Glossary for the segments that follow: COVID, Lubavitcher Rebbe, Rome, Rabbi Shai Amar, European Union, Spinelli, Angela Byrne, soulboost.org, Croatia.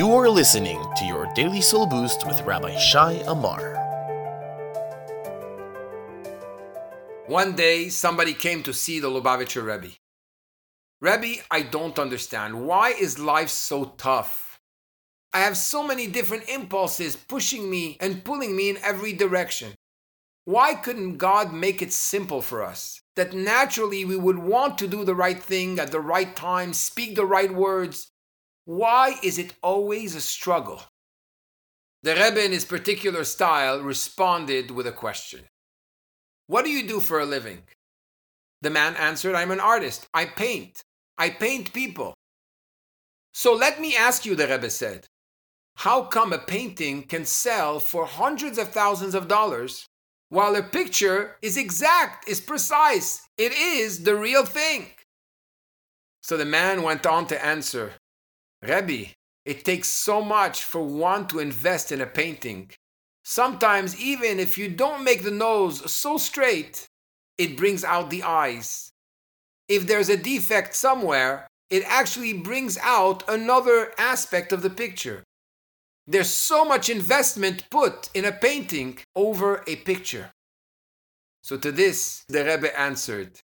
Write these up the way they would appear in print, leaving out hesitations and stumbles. You are listening to your Daily Soul Boost with Rabbi Shai Amar. One day, somebody came to see the Lubavitcher Rebbe. Rebbe, I don't understand. Why is life so tough? I have so many different impulses pushing me and pulling me in every direction. Why couldn't God make it simple for us? That naturally we would want to do the right thing at the right time, speak the right words. Why is it always a struggle? The Rebbe, in his particular style, responded with a question. What do you do for a living? The man answered, I'm an artist. I paint. I paint people. So let me ask you, the Rebbe said, how come a painting can sell for hundreds of thousands of dollars while a picture is exact, is precise, it is the real thing? So the man went on to answer, Rebbe, it takes so much for one to invest in a painting. Sometimes even if you don't make the nose so straight, it brings out the eyes. If there's a defect somewhere, it actually brings out another aspect of the picture. There's so much investment put in a painting over a picture. So to this, the Rebbe answered,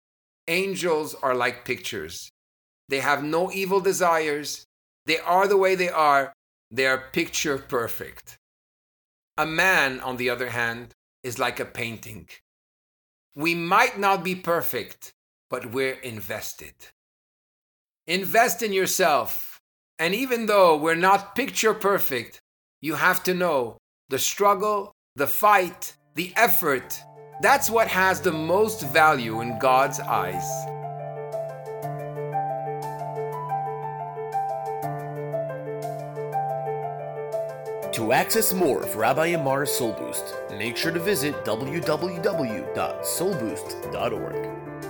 angels are like pictures. They have no evil desires. They are the way they are. They are picture perfect. A man, on the other hand, is like a painting. We might not be perfect, but we're invested. Invest in yourself. And even though we're not picture perfect, you have to know the struggle, the fight, the effort. That's what has the most value in God's eyes. To access more of Rabbi Amar's Soul Boost, make sure to visit www.soulboost.org.